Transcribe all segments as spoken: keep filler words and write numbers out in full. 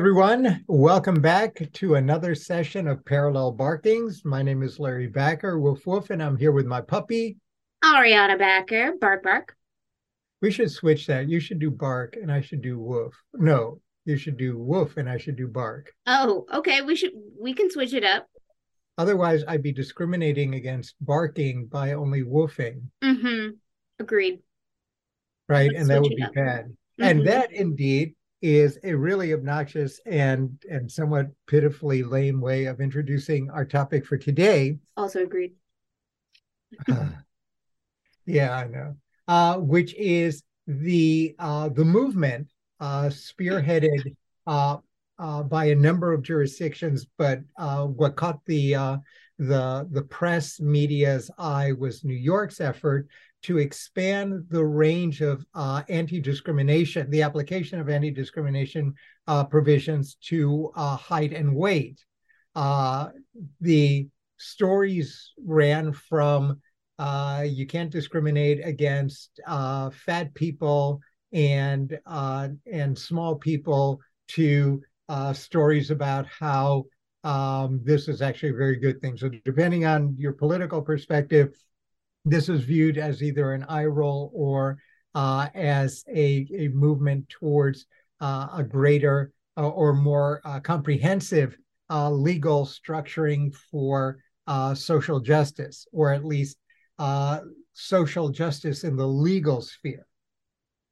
everyone. Welcome back to another session of Parallel Barkings. My name is Larry Backer, Woof Woof, and I'm here with my puppy, Ariana Backer, Bark Bark. We should switch that. You should do bark and I should do woof. No, you should do woof and I should do bark. Oh, okay. We should, we can switch it up. Otherwise, I'd be discriminating against barking by only woofing. Mm-hmm. Agreed. Right, Let's and that would be up. bad. Mm-hmm. And that indeed is a really obnoxious and, and somewhat pitifully lame way of introducing our topic for today. Also agreed. uh, yeah, I know. Uh, which is the uh, the movement uh, spearheaded uh, uh, by a number of jurisdictions, but uh, what caught the uh, the the press media's eye was New York's effort to expand the range of uh, anti-discrimination, the application of anti-discrimination uh, provisions to uh, height and weight. Uh, the stories ran from Uh, you can't discriminate against uh, fat people and uh, and small people to uh, stories about how um, this is actually a very good thing. So depending on your political perspective, this is viewed as either an eye roll or uh, as a, a movement towards uh, a greater uh, or more uh, comprehensive uh, legal structuring for uh, social justice, or at least Uh, social justice in the legal sphere.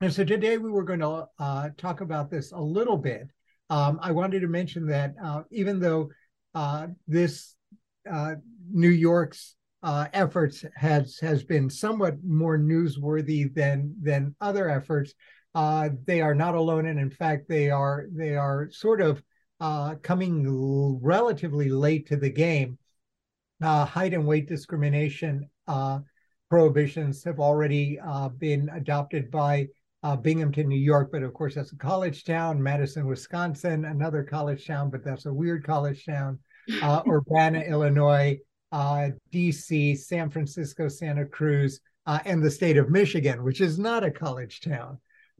And so today we were going to uh, talk about this a little bit. Um, I wanted to mention that uh, even though uh, this uh, New York's uh, efforts has has been somewhat more newsworthy than than other efforts, uh, they are not alone, and in fact they are they are sort of uh, coming relatively late to the game. Uh, height and weight discrimination Uh, prohibitions have already uh, been adopted by uh, Binghamton, New York, but of course that's a college town. Madison, Wisconsin, another college town, but that's a weird college town. Uh, Urbana, Illinois, uh, D C, San Francisco, Santa Cruz, uh, and the state of Michigan, which is not a college town.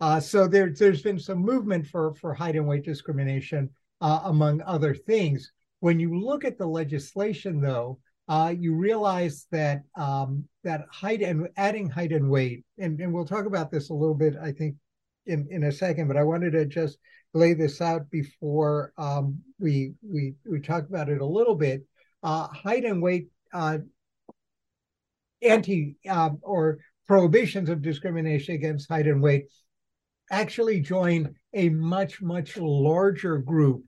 Uh, so there, there's been some movement for, for height and weight discrimination, uh, among other things. When you look at the legislation, though, Uh, you realize that um, that height and adding height and weight, and, and we'll talk about this a little bit, I think, in, in a second. But I wanted to just lay this out before um, we we we talk about it a little bit. Uh, height and weight uh, anti uh, or prohibitions of discrimination against height and weight actually join a much much larger group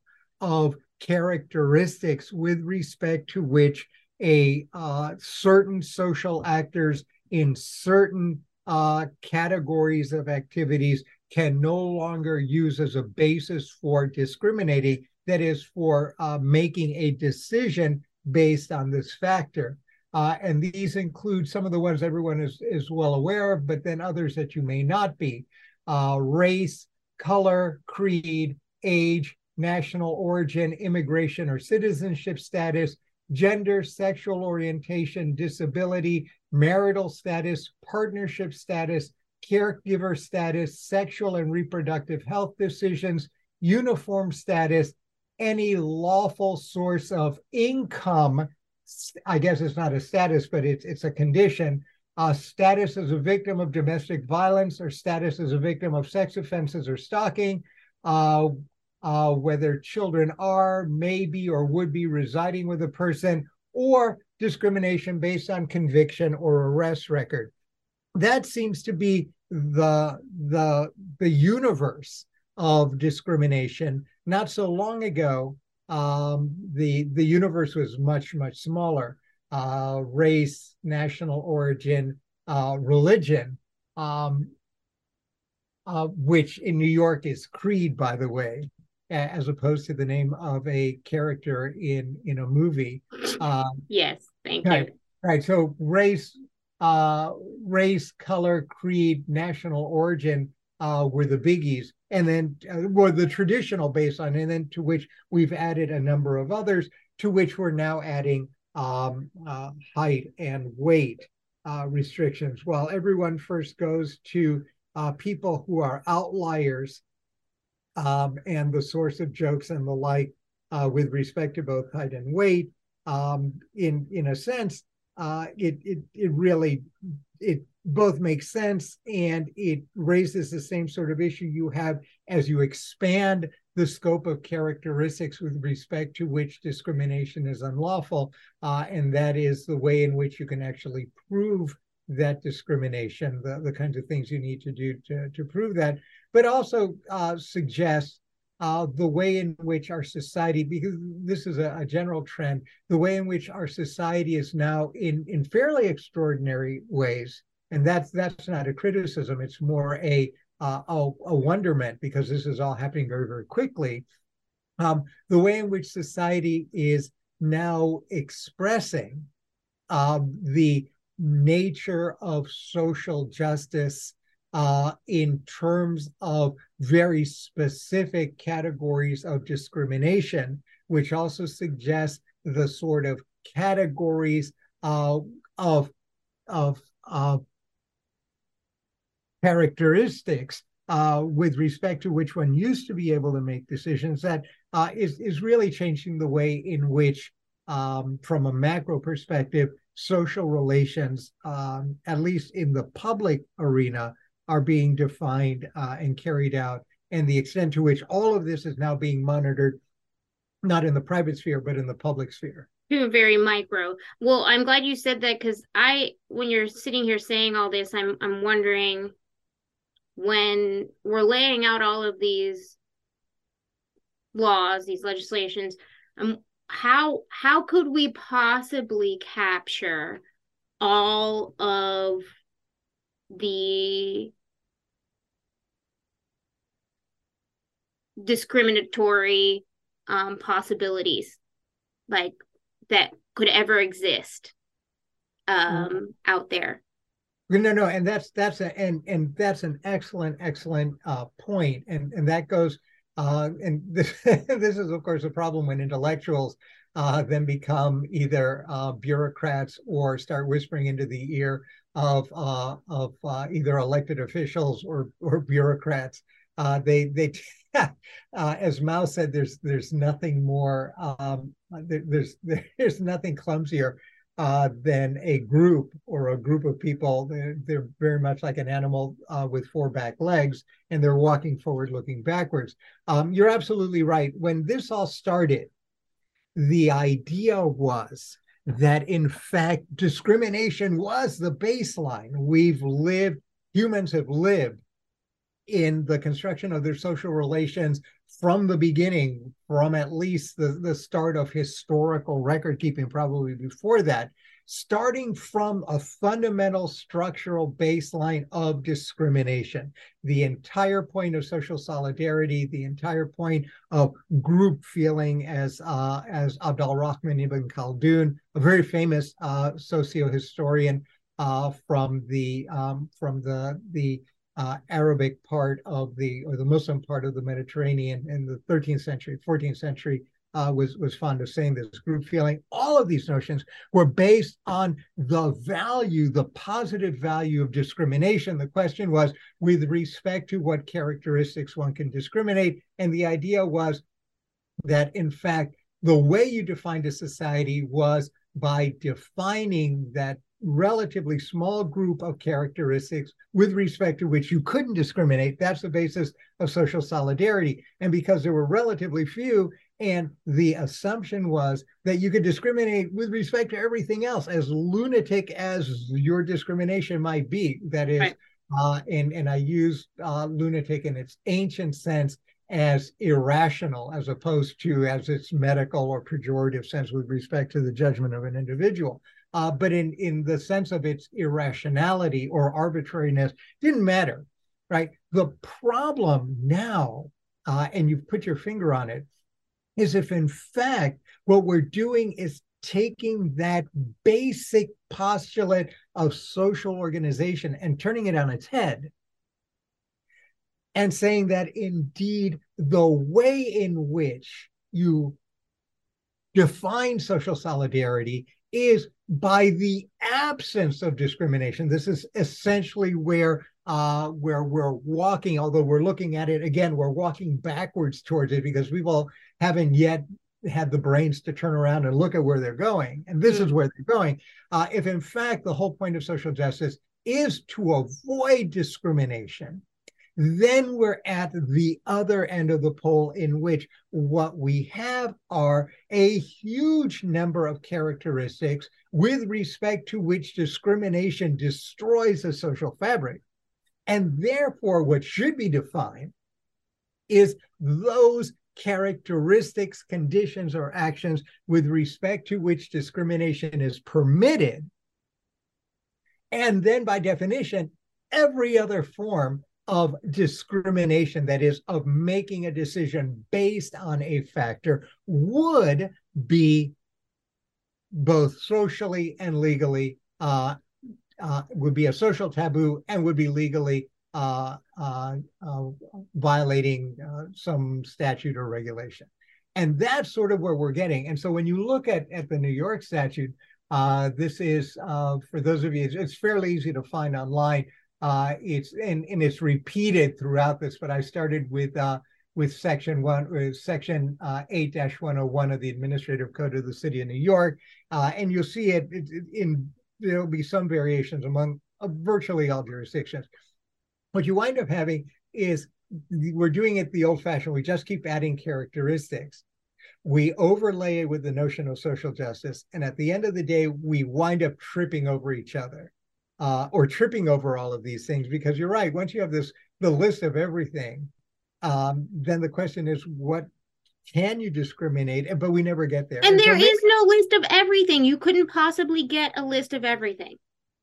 of characteristics with respect to which a uh, certain social actors in certain uh, categories of activities can no longer use as a basis for discriminating, that is, for uh, making a decision based on this factor. Uh, and these include some of the ones everyone is, is well aware of, but then others that you may not be. Uh, race, color, creed, age, national origin, immigration or citizenship status, gender, sexual orientation, disability, marital status, partnership status, caregiver status, sexual and reproductive health decisions, uniform status, any lawful source of income. I guess it's not a status, but it's, it's a condition. Uh, status as a victim of domestic violence, or status as a victim of sex offenses or stalking. Uh, Uh, whether children are, may be, or would be residing with a person, or discrimination based on conviction or arrest record. That seems to be the, the, the universe of discrimination. Not so long ago, um, the, the universe was much, much smaller. Uh, race, national origin, uh, religion, um, uh, which in New York is creed, by the way, as opposed to the name of a character in, in a movie. Um, yes, thank right, you. Right, so race, uh, race, color, creed, national origin uh, were the biggies, and then uh, were the traditional baseline, and then to which we've added a number of others, to which we're now adding um, uh, height and weight uh, restrictions. While everyone first goes to uh, people who are outliers, um, and the source of jokes and the like uh, with respect to both height and weight. Um, in in a sense, uh, it it it really it both makes sense, and it raises the same sort of issue you have as you expand the scope of characteristics with respect to which discrimination is unlawful, uh, and that is the way in which you can actually prove that discrimination, the, the kinds of things you need to do to, to prove that, but also uh, suggests uh, the way in which our society, because this is a, a general trend, the way in which our society is now in, in fairly extraordinary ways, and that's, that's not a criticism, it's more a Uh, a, a wonderment, because this is all happening very, very quickly. Um, the way in which society is now expressing uh, the nature of social justice uh, in terms of very specific categories of discrimination, which also suggests the sort of categories uh, of of uh, characteristics uh, with respect to which one used to be able to make decisions, that uh, is, is really changing the way in which, um, from a macro perspective, social relations, um, at least in the public arena, are being defined uh, and carried out, and the extent to which all of this is now being monitored, not in the private sphere, but in the public sphere. Very micro. Well, I'm glad you said that, because I, when you're sitting here saying all this, I'm I'm wondering, when we're laying out all of these laws, these legislations, um, how how could we possibly capture all of the discriminatory um, possibilities, like, that could ever exist um, mm-hmm. out there? No, no, and that's that's a, and and that's an excellent, excellent uh, point, and and that goes, uh, and this this is of course a problem when intellectuals uh, then become either uh, bureaucrats or start whispering into the ear of uh, of uh, either elected officials or or bureaucrats. Uh, they they uh, as Mao said, there's there's nothing more um, there, there's there's nothing clumsier uh, than a group or a group of people. They're, they're very much like an animal uh, with four back legs, and they're walking forward, looking backwards. Um, you're absolutely right. When this all started, the idea was that in fact discrimination was the baseline. We've lived, humans have lived, in the construction of their social relations from the beginning, from at least the, the start of historical record keeping, probably before that, starting from a fundamental structural baseline of discrimination. The entire point of social solidarity, the entire point of group feeling, as uh, as Abd al-Rahman Ibn Khaldun, a very famous uh, socio-historian uh, from the um, from the the Uh, Arabic part of the, or the Muslim part of the Mediterranean in the thirteenth century, fourteenth century, uh, was, was fond of saying this group feeling. All of these notions were based on the value, the positive value of discrimination. The question was with respect to what characteristics one can discriminate. And the idea was that, in fact, the way you defined a society was by defining that relatively small group of characteristics with respect to which you couldn't discriminate. That's the basis of social solidarity. And because there were relatively few, and the assumption was that you could discriminate with respect to everything else, as lunatic as your discrimination might be. That is, right. uh, and, and I use uh, lunatic in its ancient sense as irrational, as opposed to as its medical or pejorative sense with respect to the judgment of an individual. Uh, but in, in the sense of its irrationality or arbitrariness, didn't matter, right? The problem now, uh, and you've put your finger on it, is if in fact what we're doing is taking that basic postulate of social organization and turning it on its head, and saying that indeed the way in which you define social solidarity is by the absence of discrimination. This is essentially where uh, where we're walking, although we're looking at it again, we're walking backwards towards it because we all haven't yet had the brains to turn around and look at where they're going. And this mm-hmm. is where they're going. Uh, if in fact, the whole point of social justice is to avoid discrimination, then we're at the other end of the pole, in which what we have are a huge number of characteristics with respect to which discrimination destroys the social fabric. And therefore, what should be defined is those characteristics, conditions, or actions with respect to which discrimination is permitted. And then by definition, every other form of discrimination, that is, of making a decision based on a factor, would be both socially and legally, uh, uh, would be a social taboo and would be legally uh, uh, uh, violating uh, some statute or regulation. And that's sort of where we're getting. And so when you look at, at the New York statute, uh, this is, uh, for those of you, it's, it's fairly easy to find online. Uh, it's and, and it's repeated throughout this, but I started with uh, with section one, or section uh, eight dash one oh one of the Administrative Code of the City of New York, uh, and you'll see it, it, it in there'll be some variations among uh, virtually all jurisdictions. What you wind up having is we're doing it the old-fashioned. We just keep adding characteristics. We overlay it with the notion of social justice, and at the end of the day, we wind up tripping over each other. Uh, or tripping over all of these things, because you're right, once you have this, the list of everything, um, then the question is, what can you discriminate? But we never get there. And, and there so is no list of everything. You couldn't possibly get a list of everything.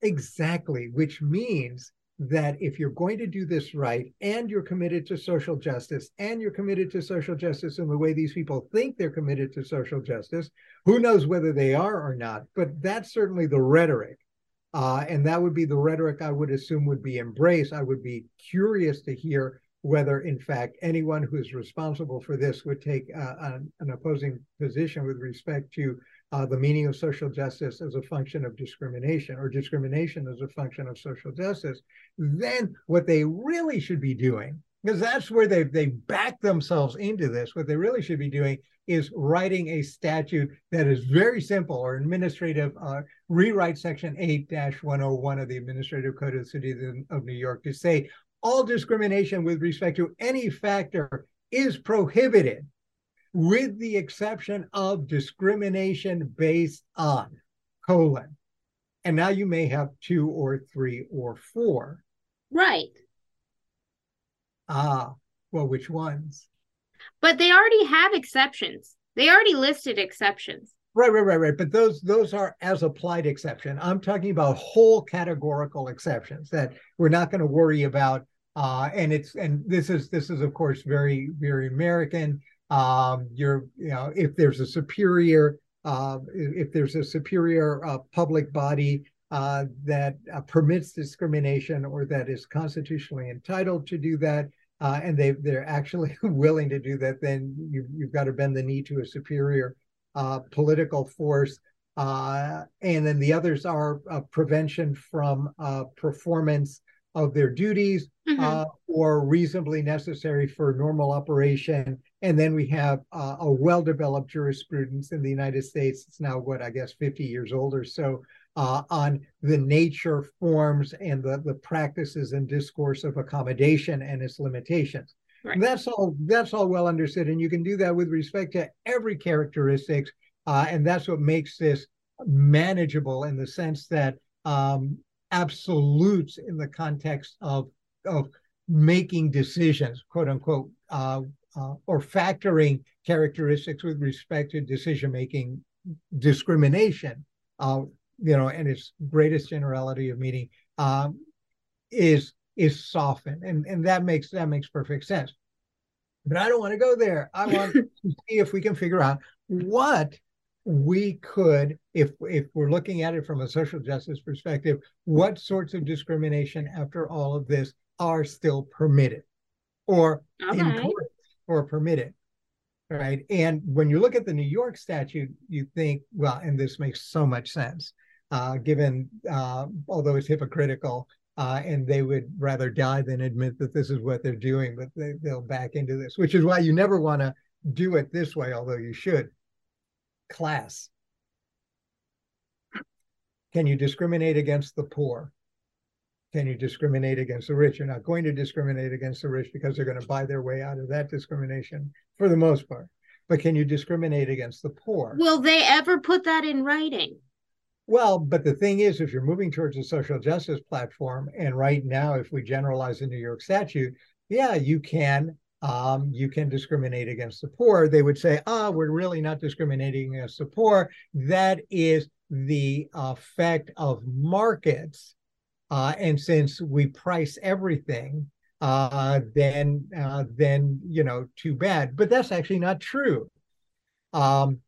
Exactly, which means that if you're going to do this right, and you're committed to social justice, and you're committed to social justice in the way these people think they're committed to social justice, who knows whether they are or not, but that's certainly the rhetoric. Uh, and that would be the rhetoric I would assume would be embraced. I would be curious to hear whether, in fact, anyone who is responsible for this would take uh, an, an opposing position with respect to uh, the meaning of social justice as a function of discrimination, or discrimination as a function of social justice. Then what they really should be doing, because that's where they they back themselves into this, what they really should be doing is writing a statute that is very simple, or administrative, uh, rewrite section eight dash one oh one of the Administrative Code of the City of New York to say all discrimination with respect to any factor is prohibited, with the exception of discrimination based on, colon. And now you may have two or three or four. Right. Ah, well, which ones? But they already have exceptions. They already listed exceptions. Right, right, right, right. But those those are as applied exception. I'm talking about whole categorical exceptions that we're not going to worry about. Uh, and it's and this is this is of course very, very American. Um, you're you know if there's a superior uh, if there's a superior uh, public body uh, that uh, permits discrimination, or that is constitutionally entitled to do that. Uh, and they, they're actually willing to do that, then you, you've got to bend the knee to a superior uh, political force. Uh, and then the others are uh, prevention from uh, performance of their duties, mm-hmm. uh, or reasonably necessary for normal operation. And then we have uh, a well-developed jurisprudence in the United States. It's now, what, I guess, fifty years old or so, uh, on the nature, forms, and the, the practices and discourse of accommodation and its limitations. Right. And that's all, that's all well understood. And you can do that with respect to every characteristics. Uh, and that's what makes this manageable, in the sense that um, absolutes in the context of, of making decisions, quote unquote, uh, uh, or factoring characteristics with respect to decision-making, discrimination, uh, you know, and its greatest generality of meaning um, is is softened, and and that makes that makes perfect sense. But I don't want to go there. I want to see if we can figure out what we could, if if we're looking at it from a social justice perspective, what sorts of discrimination after all of this are still permitted, or okay. encouraged or permitted. Right, and when you look at the New York statute, you think, well, and this makes so much sense. Uh, given, uh, although it's hypocritical, uh, and they would rather die than admit that this is what they're doing, but they, they'll back into this, which is why you never want to do it this way, although you should. Class. Can you discriminate against the poor? Can you discriminate against the rich? You're not going to discriminate against the rich because they're going to buy their way out of that discrimination for the most part. But can you discriminate against the poor? Will they ever put that in writing? Well, but the thing is, if you're moving towards a social justice platform, and right now, if we generalize the New York statute, yeah, you can um, you can discriminate against the poor. They would say, ah, we're really not discriminating against the poor. That is the effect of markets. Uh, and since we price everything, uh, then, uh, then, you know, too bad. But that's actually not true. Um,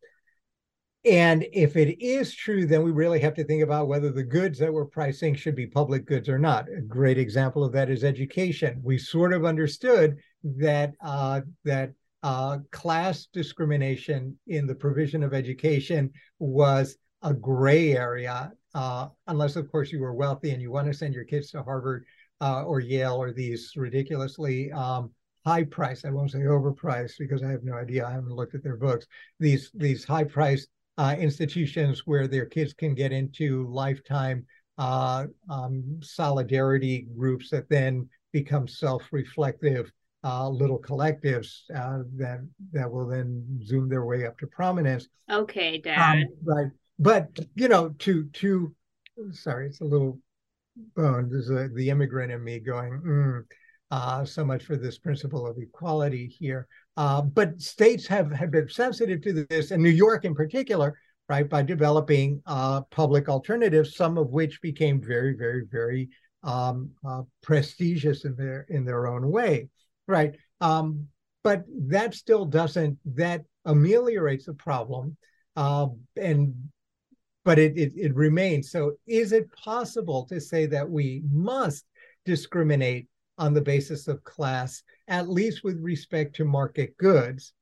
and if it is true, then we really have to think about whether the goods that we're pricing should be public goods or not. A great example of that is education. We sort of understood that, uh, that uh, class discrimination in the provision of education was a gray area, uh, unless, of course, you were wealthy and you want to send your kids to Harvard uh, or Yale or these ridiculously um, high-priced, I won't say overpriced because I have no idea, I haven't looked at their books, these these high-priced uh, institutions where their kids can get into lifetime uh, um, solidarity groups that then become self-reflective Uh, little collectives uh, that that will then zoom their way up to prominence. Okay, Dad. Um, but but you know, to to sorry, it's a little oh, there's a, the immigrant in me going, mm, uh, so much for this principle of equality here. Uh, but states have have been sensitive to this, and New York in particular, right, by developing uh, public alternatives, some of which became very, very, very um, uh, prestigious in their in their own way. Right. Um, but that still doesn't, that ameliorates the problem, uh, and but it, it, it remains. So is it possible to say that we must discriminate on the basis of class, at least with respect to market goods?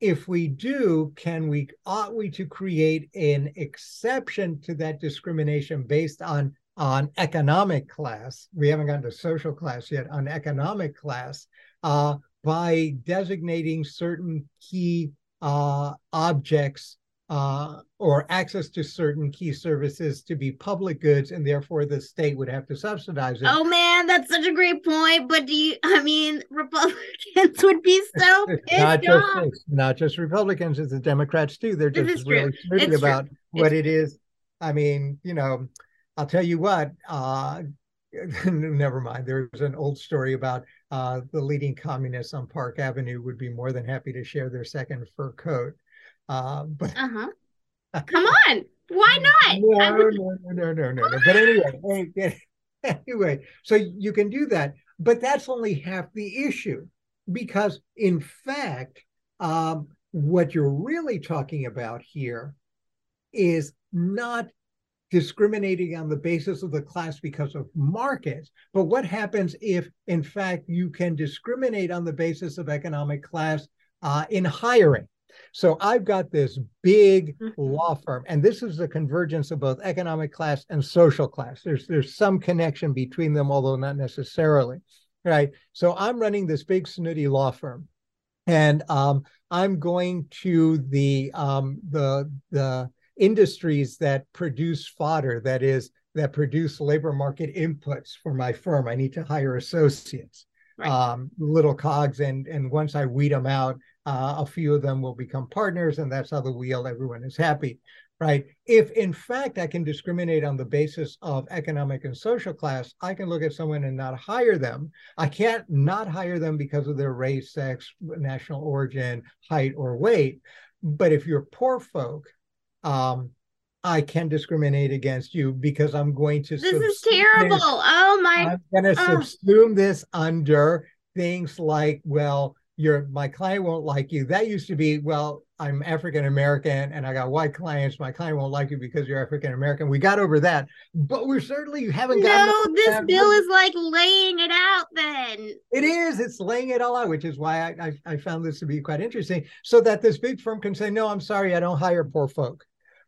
If we do, can we, ought we to create an exception to that discrimination based on, on economic class? We haven't gotten to social class yet, on economic class. Uh, by designating certain key uh, objects uh, or access to certain key services to be public goods, and therefore the state would have to subsidize it. Oh man, that's such a great point. But do you, I mean, Republicans would be so pissed not off. Just, it's not just Republicans, it's the Democrats too. They're just really smooth about true. what it's it is. I mean, you know, I'll tell you what, uh, never mind. There's an old story about uh, the leading communists on Park Avenue would be more than happy to share their second fur coat. Uh, but uh-huh. Come on, why not? No, would... no, no, no, no, no. But anyway, anyway, so you can do that, but that's only half the issue, because in fact, um, what you're really talking about here is not discriminating on the basis of the class because of markets. But what happens if, in fact, you can discriminate on the basis of economic class uh, in hiring? So I've got this big mm-hmm. law firm, and this is the convergence of both economic class and social class. There's, there's some connection between them, although not necessarily, right? So I'm running this big snooty law firm, and um, I'm going to the, um, the, the, industries that produce fodder, that is, that produce labor market inputs for my firm. I need to hire associates, right. um, little cogs, and and once I weed them out, uh, a few of them will become partners, and that's how the wheel, everyone is happy, right? If, in fact, I can discriminate on the basis of economic and social class, I can look at someone and not hire them. I can't not hire them because of their race, sex, national origin, height, or weight. But if you're poor folk, Um, I can discriminate against you because I'm going to. This is terrible. This. Oh my! I'm going to oh. subsume this under things like, well, your my client won't like you. That used to be, well, I'm African American and I got white clients. My client won't like you because you're African American. We got over that, but we're certainly haven't gotten. No, this bill is like laying it out. Then it is. It's laying it all out, which is why I, I I found this to be quite interesting. So that this big firm can say, no, I'm sorry, I don't hire poor folk.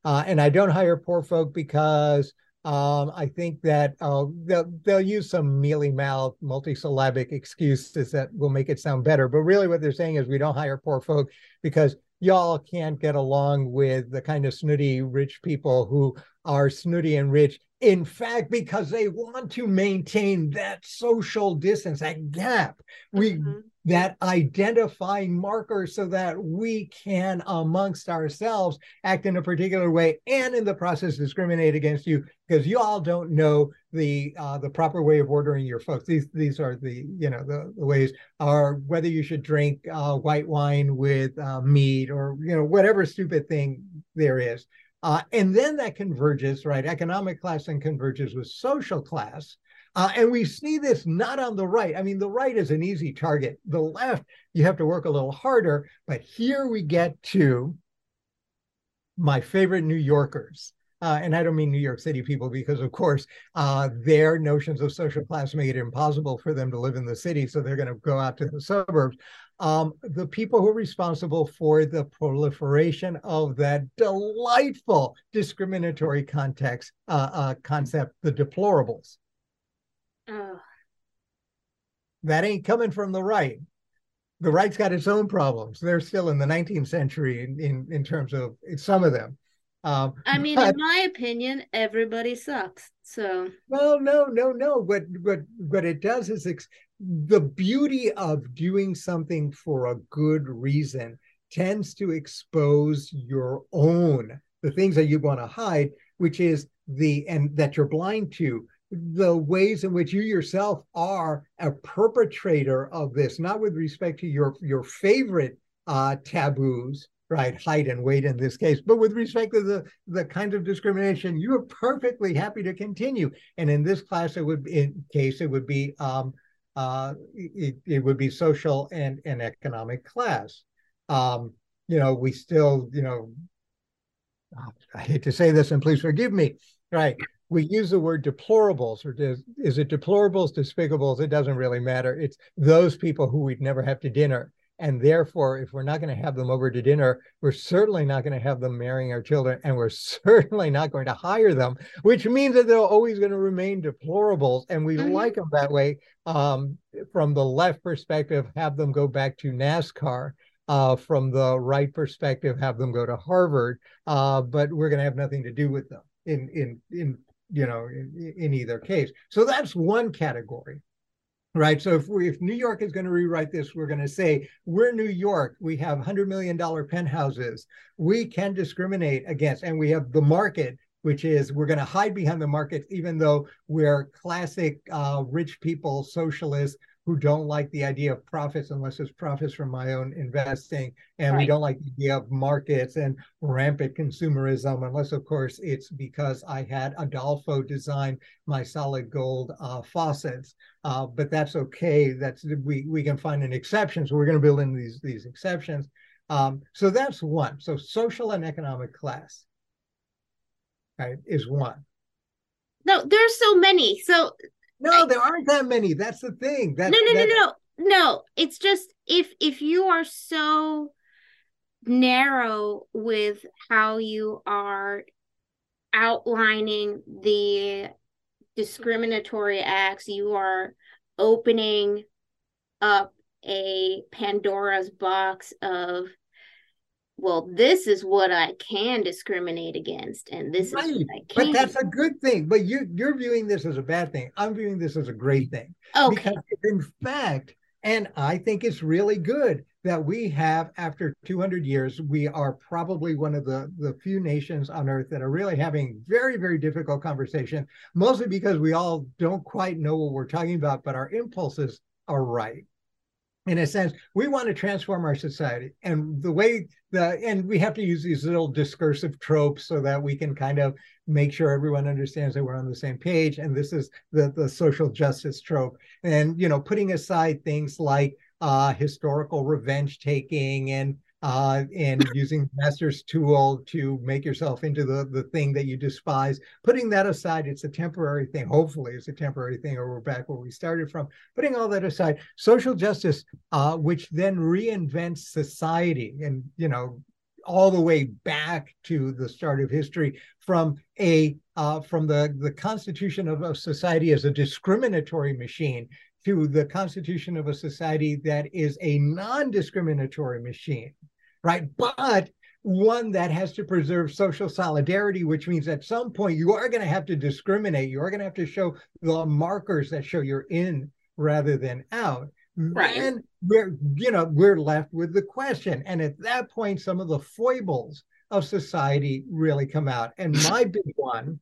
Uh, and I don't hire poor folk because Um, I think that uh, they'll, they'll use some mealy-mouthed, multisyllabic excuses that will make it sound better. But really what they're saying is we don't hire poor folk because y'all can't get along with the kind of snooty rich people who are snooty and rich, in fact, because they want to maintain that social distance, that gap, we mm-hmm. that identifying marker so that we can amongst ourselves act in a particular way and in the process discriminate against you because you all don't know the uh, the proper way of ordering your folks. These these are the, you know, the, the ways are whether you should drink uh, white wine with uh, meat or, you know, whatever stupid thing there is. Uh, and then that converges, right? Economic class then converges with social class. Uh, and we see this not on the right. I mean, the right is an easy target. The left, you have to work a little harder. But here we get to my favorite New Yorkers. Uh, and I don't mean New York City people because, of course, uh, their notions of social class make it impossible for them to live in the city. So they're going to go out to the suburbs. Um, the people who are responsible for the proliferation of that delightful discriminatory context uh, uh, concept, the deplorables. Oh. That ain't coming from the right. The right's got its own problems. They're still in the nineteenth century in, in, in terms of some of them. Um, I mean, but, in my opinion, everybody sucks. So well, no, no, no. What what what it does is ex- the beauty of doing something for a good reason tends to expose your own the things that you want to hide, which is the and that you're blind to. The ways in which you yourself are a perpetrator of this, not with respect to your your favorite uh, taboos. Right, hide and wait in this case, but with respect to the, the kind of discrimination, you are perfectly happy to continue. And in this class, it would in case it would be um, uh, it, it would be social and, and economic class. Um, you know, we still, you know, I hate to say this, and please forgive me. Right, we use the word deplorables, or des, is it deplorables, despicables? It doesn't really matter. It's those people who we'd never have to dinner. And therefore, if we're not going to have them over to dinner, we're certainly not going to have them marrying our children, and we're certainly not going to hire them, which means that they're always going to remain deplorables. And we mm-hmm. like them that way. Um, from the left perspective, have them go back to NASCAR. Uh, from the right perspective, have them go to Harvard. Uh, but we're going to have nothing to do with them in in in you know in, in either case. So that's one category. Right. So if, we, if New York is going to rewrite this, we're going to say, we're New York. We have one hundred million dollars penthouses. We can discriminate against, and we have the market, which is we're going to hide behind the market, even though we're classic uh, rich people, socialists who don't like the idea of profits unless it's profits from my own investing. And right. we don't like the idea of markets and rampant consumerism, unless, of course, it's because I had Adolfo design my solid gold uh, faucets. Uh, but that's okay. That's we we can find an exception. So we're going to build in these, these exceptions. Um, so that's one. So social and economic class, right, is one. No, there are so many. So... No, there aren't that many. That's the thing. That's, no, no, that's... no, no, no. It's just if if you are so narrow with how you are outlining the discriminatory acts, you are opening up a Pandora's box of, well, this is what I can discriminate against, and this right. is what I can't. But that's a good thing. But you, you're viewing this as a bad thing. I'm viewing this as a great thing. Okay. Because in fact, and I think it's really good that we have, after two hundred years, we are probably one of the, the few nations on Earth that are really having very, very difficult conversation, mostly because we all don't quite know what we're talking about, but our impulses are right. In a sense, we want to transform our society, and the way the and we have to use these little discursive tropes so that we can kind of make sure everyone understands that we're on the same page. And this is the the social justice trope, and you know, putting aside things like uh, historical revenge taking and uh, and using master's tool to make yourself into the the thing that you despise. Putting that aside, it's a temporary thing. Hopefully, it's a temporary thing, or we're back where we started from. Putting all that aside, social justice, uh, which then reinvents society, and you know, all the way back to the start of history, from a uh, from the, the constitution of a society as a discriminatory machine to the constitution of a society that is a non-discriminatory machine, right? But one that has to preserve social solidarity, which means at some point you are going to have to discriminate. You are going to have to show the markers that show you're in rather than out. Right. And we're, you know, we're left with the question. And at that point, some of the foibles of society really come out. And my big one,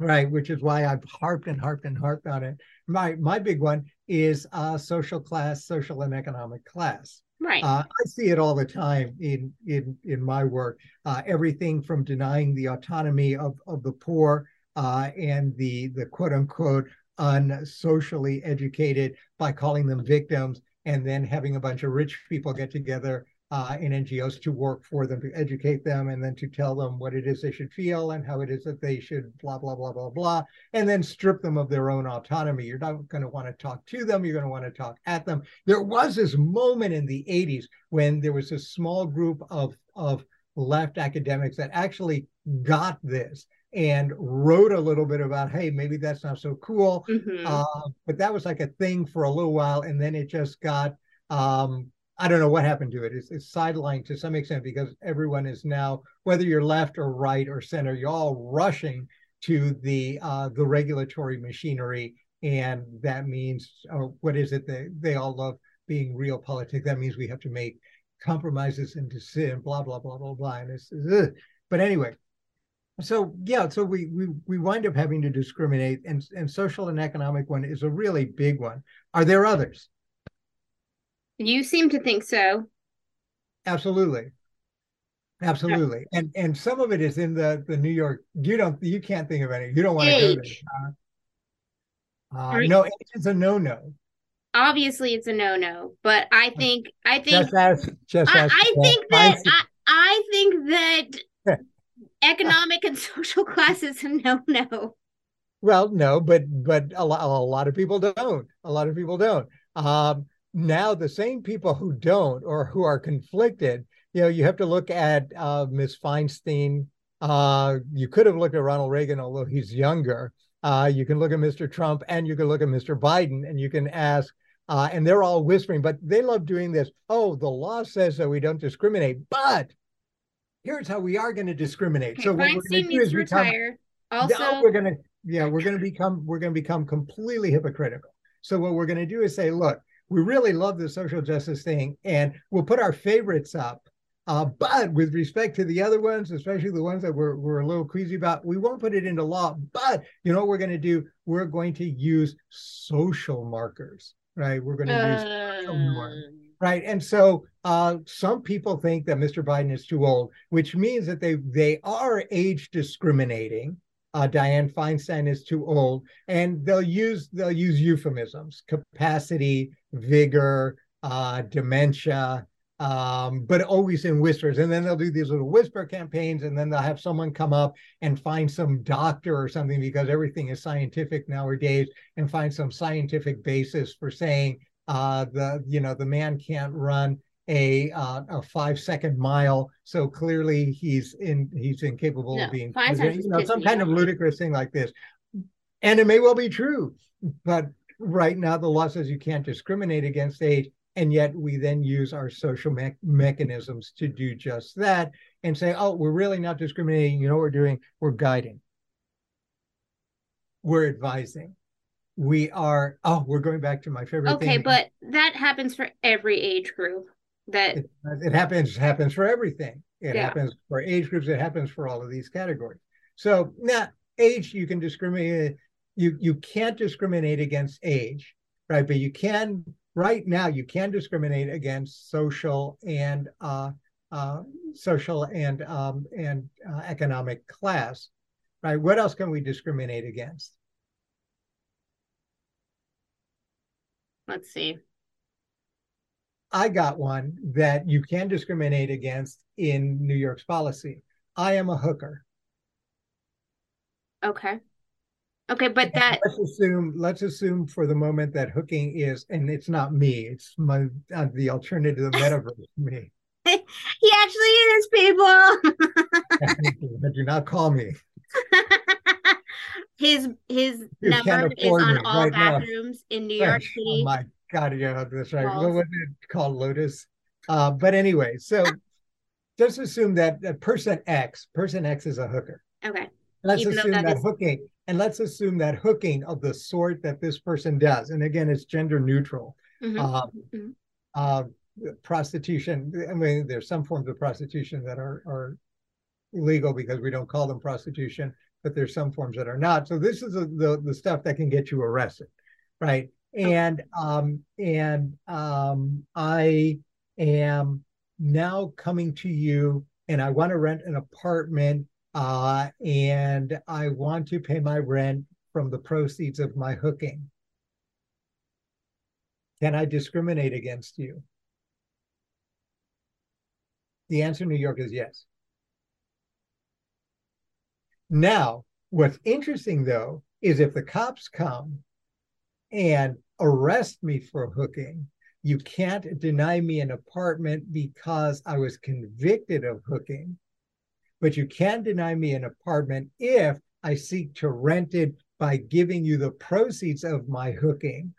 right, which is why I've harped and harped and harped on it. My my big one is uh, social class, social and economic class. Right. Uh, I see it all the time in in in my work. Uh, everything from denying the autonomy of of the poor uh, and the the quote unquote unsocially educated by calling them victims, and then having a bunch of rich people get together uh, in N G Os to work for them, to educate them, and then to tell them what it is they should feel and how it is that they should blah, blah, blah, blah, blah, and then strip them of their own autonomy. You're not going to want to talk to them. You're going to want to talk at them. There was this moment in the eighties when there was a small group of, of left academics that actually got this and wrote a little bit about, hey, maybe that's not so cool. Mm-hmm. Uh, but that was like a thing for a little while. And then it just got, um, I don't know what happened to it. It's, it's sidelined to some extent because everyone is now, whether you're left or right or center, you're all rushing to the uh, the regulatory machinery. And that means, oh, what is it? They, they all love being real politics. That means we have to make compromises and decision, blah, blah, blah, blah, blah. And it's, ugh. But anyway, So, yeah, so we, we we wind up having to discriminate, and, and social and economic one is a really big one. Are there others? You seem to think so. Absolutely. Absolutely. Yeah. And and some of it is in the, the New York, you don't you can't think of any. You don't want Age. to go there. Uh, uh, no, it's a no-no. Obviously, it's a no-no, but I think, I think, just ask, just ask I, I think that, I, I think that, economic and social classes, no, no. Well, no, but but a lot, a lot of people don't. A lot of people don't. Um, now, the same people who don't or who are conflicted, you know, you have to look at uh, Miz Feinstein. Uh, you could have looked at Ronald Reagan, although he's younger. Uh, you can look at Mister Trump, and you can look at Mister Biden, and you can ask, uh, and they're all whispering, but they love doing this. Oh, the law says that we don't discriminate, but here's how we are going to discriminate. Okay, so what we're going to do is retire. Become, also, no, we're going to yeah, we're going to become we're going to become completely hypocritical. So what we're going to do is say, look, we really love the social justice thing, and we'll put our favorites up. Uh, but with respect to the other ones, especially the ones that we're we're a little queasy about, we won't put it into law. But you know what we're going to do? We're going to use social markers, right? We're going to use uh... social markers. Right. And so uh, some people think that Mister Biden is too old, which means that they they are age discriminating. Uh, Diane Feinstein is too old, and they'll use they'll use euphemisms, capacity, vigor, uh, dementia, um, but always in whispers. And then they'll do these little whisper campaigns, and then they'll have someone come up and find some doctor or something, because everything is scientific nowadays, and find some scientific basis for saying, Uh, the you know the man can't run a uh, a five second mile, so clearly he's in he's incapable no, of being you know, some kind of ludicrous thing like this, and it may well be true, but right now the law says you can't discriminate against age, and yet we then use our social me- mechanisms to do just that, and say, oh, we're really not discriminating. You know what we're doing? We're guiding. We're advising. We are, oh, we're going back to my favorite okay, thing. Okay, but that happens for every age group. That It, it happens happens for everything. It yeah. happens for age groups. It happens for all of these categories. So now, age, you can discriminate. You, you can't discriminate against age, right? But you can, right now, you can discriminate against social and uh, uh, social and, um, and uh, economic class, right? What else can we discriminate against? Let's see. I got one that you can discriminate against in New York's policy. I am a hooker. Okay. Okay, but and that let's assume let's assume for the moment that hooking is, and it's not me. It's my uh, the alternative metaverse me. He actually is, people. But do not call me. His his you number is on all right bathrooms now in New York City. Oh my God, yeah, that's right. What was it called, Lotus? Uh, but anyway, so just assume that, that person X, person X is a hooker. Okay. Let's Even assume that, that is... hooking, and let's assume that hooking of the sort that this person does, and again, it's gender neutral. Mm-hmm. Um, mm-hmm. Uh, prostitution. I mean, there's some forms of prostitution that are are legal because we don't call them prostitution, but there's some forms that are not. So this is a, the the stuff that can get you arrested, right? And um, and um, I am now coming to you, and I want to rent an apartment. Uh, and I want to pay my rent from the proceeds of my hooking. Can I discriminate against you? The answer in New York is yes. Now, what's interesting, though, is if the cops come and arrest me for hooking, you can't deny me an apartment because I was convicted of hooking. But you can deny me an apartment if I seek to rent it by giving you the proceeds of my hooking.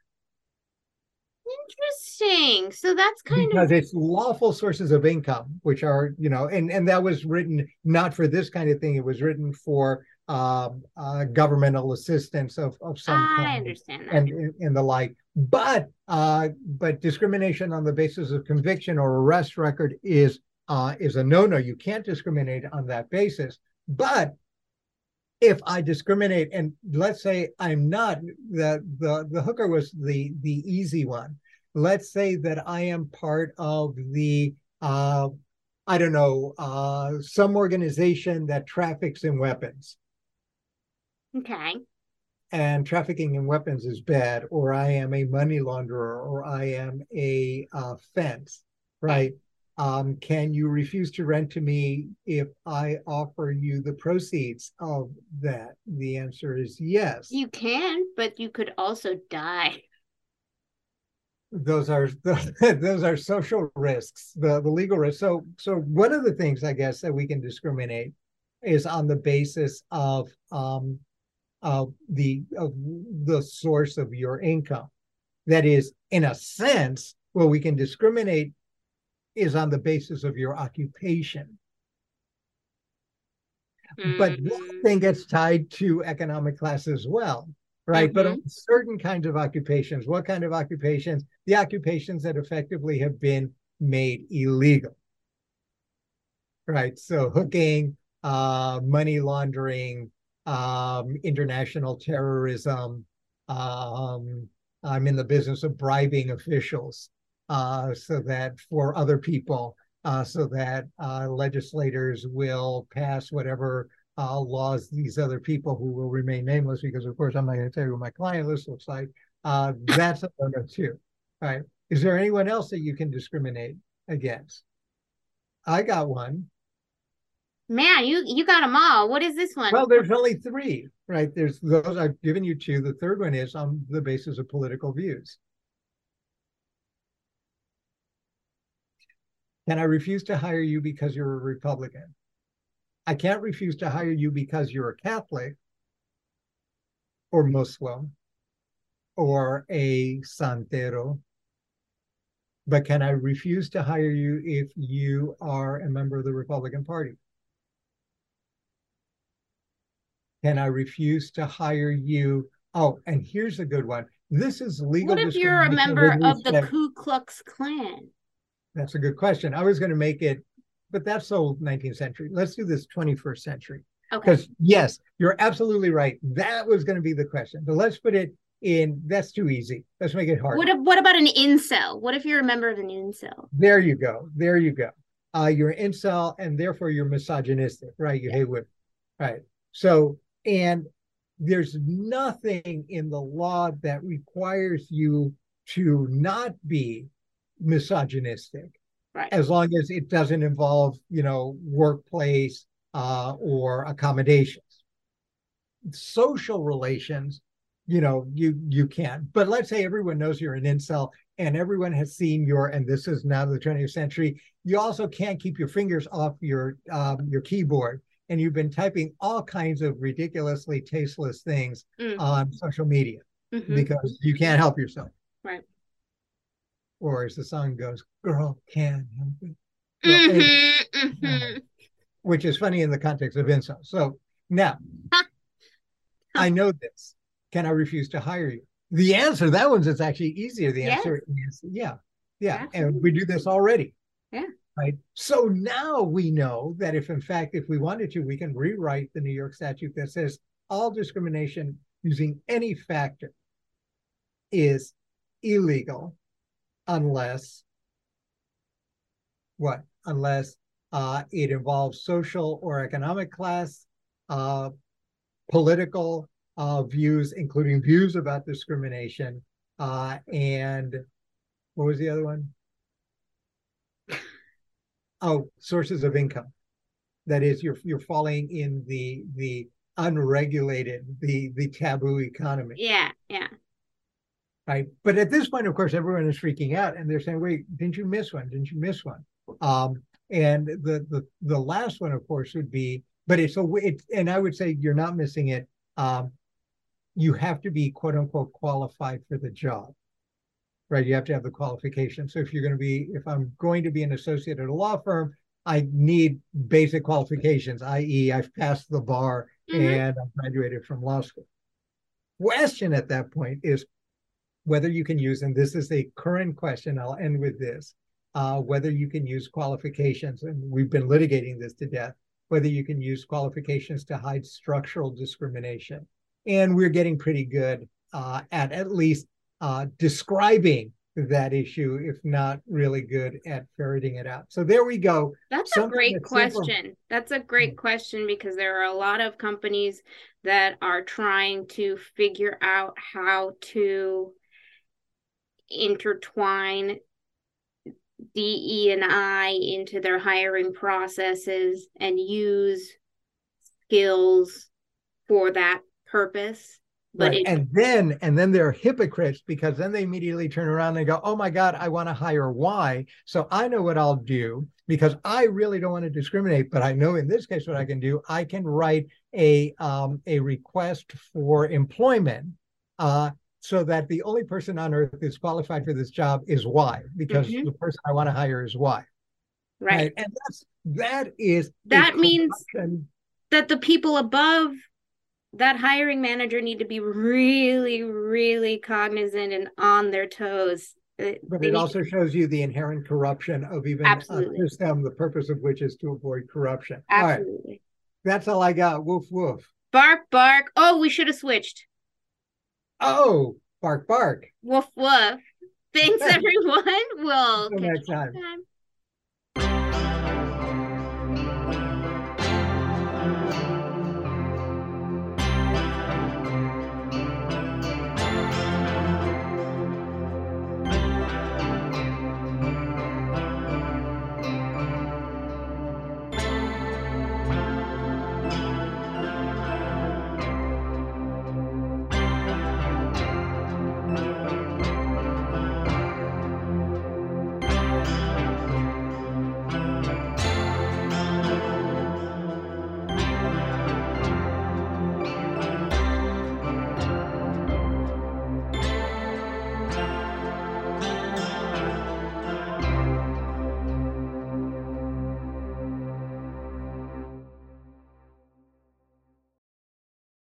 Interesting. So that's kind because of... Because it's lawful sources of income, which are, you know, and, and that was written not for this kind of thing. It was written for um, uh, governmental assistance of, of some I kind. I understand that. And, and, and the like. But, uh, but discrimination on the basis of conviction or arrest record is... Uh, is a no-no. You can't discriminate on that basis. But if I discriminate, and let's say I'm not, the, the, the hooker was the, the easy one. Let's say that I am part of the, uh, I don't know, uh, some organization that traffics in weapons. Okay. And trafficking in weapons is bad, or I am a money launderer, or I am a uh, fence, right? Um, can you refuse to rent to me if I offer you the proceeds of that? The answer is yes. You can, but you could also die. Those are those are social risks, the, the legal risks. So, so one of the things, I guess, that we can discriminate is on the basis of um, of the of the source of your income. That is, in a sense, well, we can discriminate is on the basis of your occupation. Mm-hmm. But that thing gets tied to economic class as well, right? Mm-hmm. But on certain kinds of occupations, what kind of occupations? The occupations that effectively have been made illegal, right? So hooking, uh, money laundering, um, international terrorism. Um, I'm in the business of bribing officials. Uh, so that for other people, uh, so that uh, legislators will pass whatever uh, laws these other people who will remain nameless, because of course I'm not going to tell you what my client list looks like. Uh, that's a no-no too. All right. Is there anyone else that you can discriminate against? I got one. Man, you you got them all. What is this one? Well, there's only three, right? There's those I've given you two. The third one is on the basis of political views. Can I refuse to hire you because you're a Republican? I can't refuse to hire you because you're a Catholic or Muslim or a Santero. But can I refuse to hire you if you are a member of the Republican Party? Can I refuse to hire you? Oh, and here's a good one. This is legal. What if you're a member of the Ku Klux Klan? That's a good question. I was going to make it, but that's so nineteenth century. Let's do this twenty-first century. Okay. Because yes, you're absolutely right. That was going to be the question. But let's put it in, that's too easy. Let's make it hard. What, what about an incel? What if you're a member of an incel? There you go. There you go. Uh, you're an incel and therefore you're misogynistic, right? You yeah. hate women, right? So, and there's nothing in the law that requires you to not be misogynistic, right, as long as it doesn't involve, you know, workplace uh, or accommodations. Social relations, you know, you you can. But let's say everyone knows you're an incel and everyone has seen your, and this is now the twentieth century, you also can't keep your fingers off your um, your keyboard. And you've been typing all kinds of ridiculously tasteless things mm. on social media mm-hmm. because you can't help yourself. Right. Or as the song goes, girl can't help it. Mm-hmm, well, mm-hmm. uh, which is funny in the context of insult. So now, I know this. Can I refuse to hire you? The answer, that one's it's actually easier. The yes. answer is yeah. Yeah. Absolutely. And we do this already. Yeah. Right. So now we know that if, in fact, if we wanted to, we can rewrite the New York statute that says all discrimination using any factor is illegal unless what? Unless uh, it involves social or economic class, uh, political uh, views, including views about discrimination. Uh, and what was the other one? Oh, sources of income. That is, you're you're falling in the the unregulated, the the taboo economy. Yeah, yeah. Right. But at this point, of course, everyone is freaking out and they're saying, wait, didn't you miss one? Didn't you miss one? Um, and the the the last one, of course, would be, but it's a it, and I would say you're not missing it. Um, you have to be quote unquote qualified for the job. Right, you have to have the qualification. So if you're going to be, if I'm going to be an associate at a law firm, I need basic qualifications, that is, I've passed the bar mm-hmm. and I've graduated from law school. Question at that point is whether you can use, and this is a current question, I'll end with this, uh, whether you can use qualifications, and we've been litigating this to death, whether you can use qualifications to hide structural discrimination. And we're getting pretty good uh, at at least Uh, describing that issue, if not really good at ferreting it out. So there we go. That's Something a great that's question. Simple. That's a great question because there are a lot of companies that are trying to figure out how to intertwine D E and I into their hiring processes and use skills for that purpose. But right. it, and then and then they're hypocrites because then they immediately turn around and go, oh, my God, I want to hire Y. So I know what I'll do because I really don't want to discriminate. But I know in this case what I can do. I can write a um, a request for employment uh, so that the only person on earth who's qualified for this job is Y because mm-hmm. the person I want to hire is Y. Right. right? And that's, that is. That means that the people above that hiring manager need to be really, really cognizant and on their toes. But they it also to... shows you the inherent corruption of even Absolutely. a system, the purpose of which is to avoid corruption. Absolutely. All right. That's all I got. Woof, woof. Bark, bark. Oh, we should have switched. Oh, bark, bark. Woof, woof. Thanks, everyone. We'll catch you next time.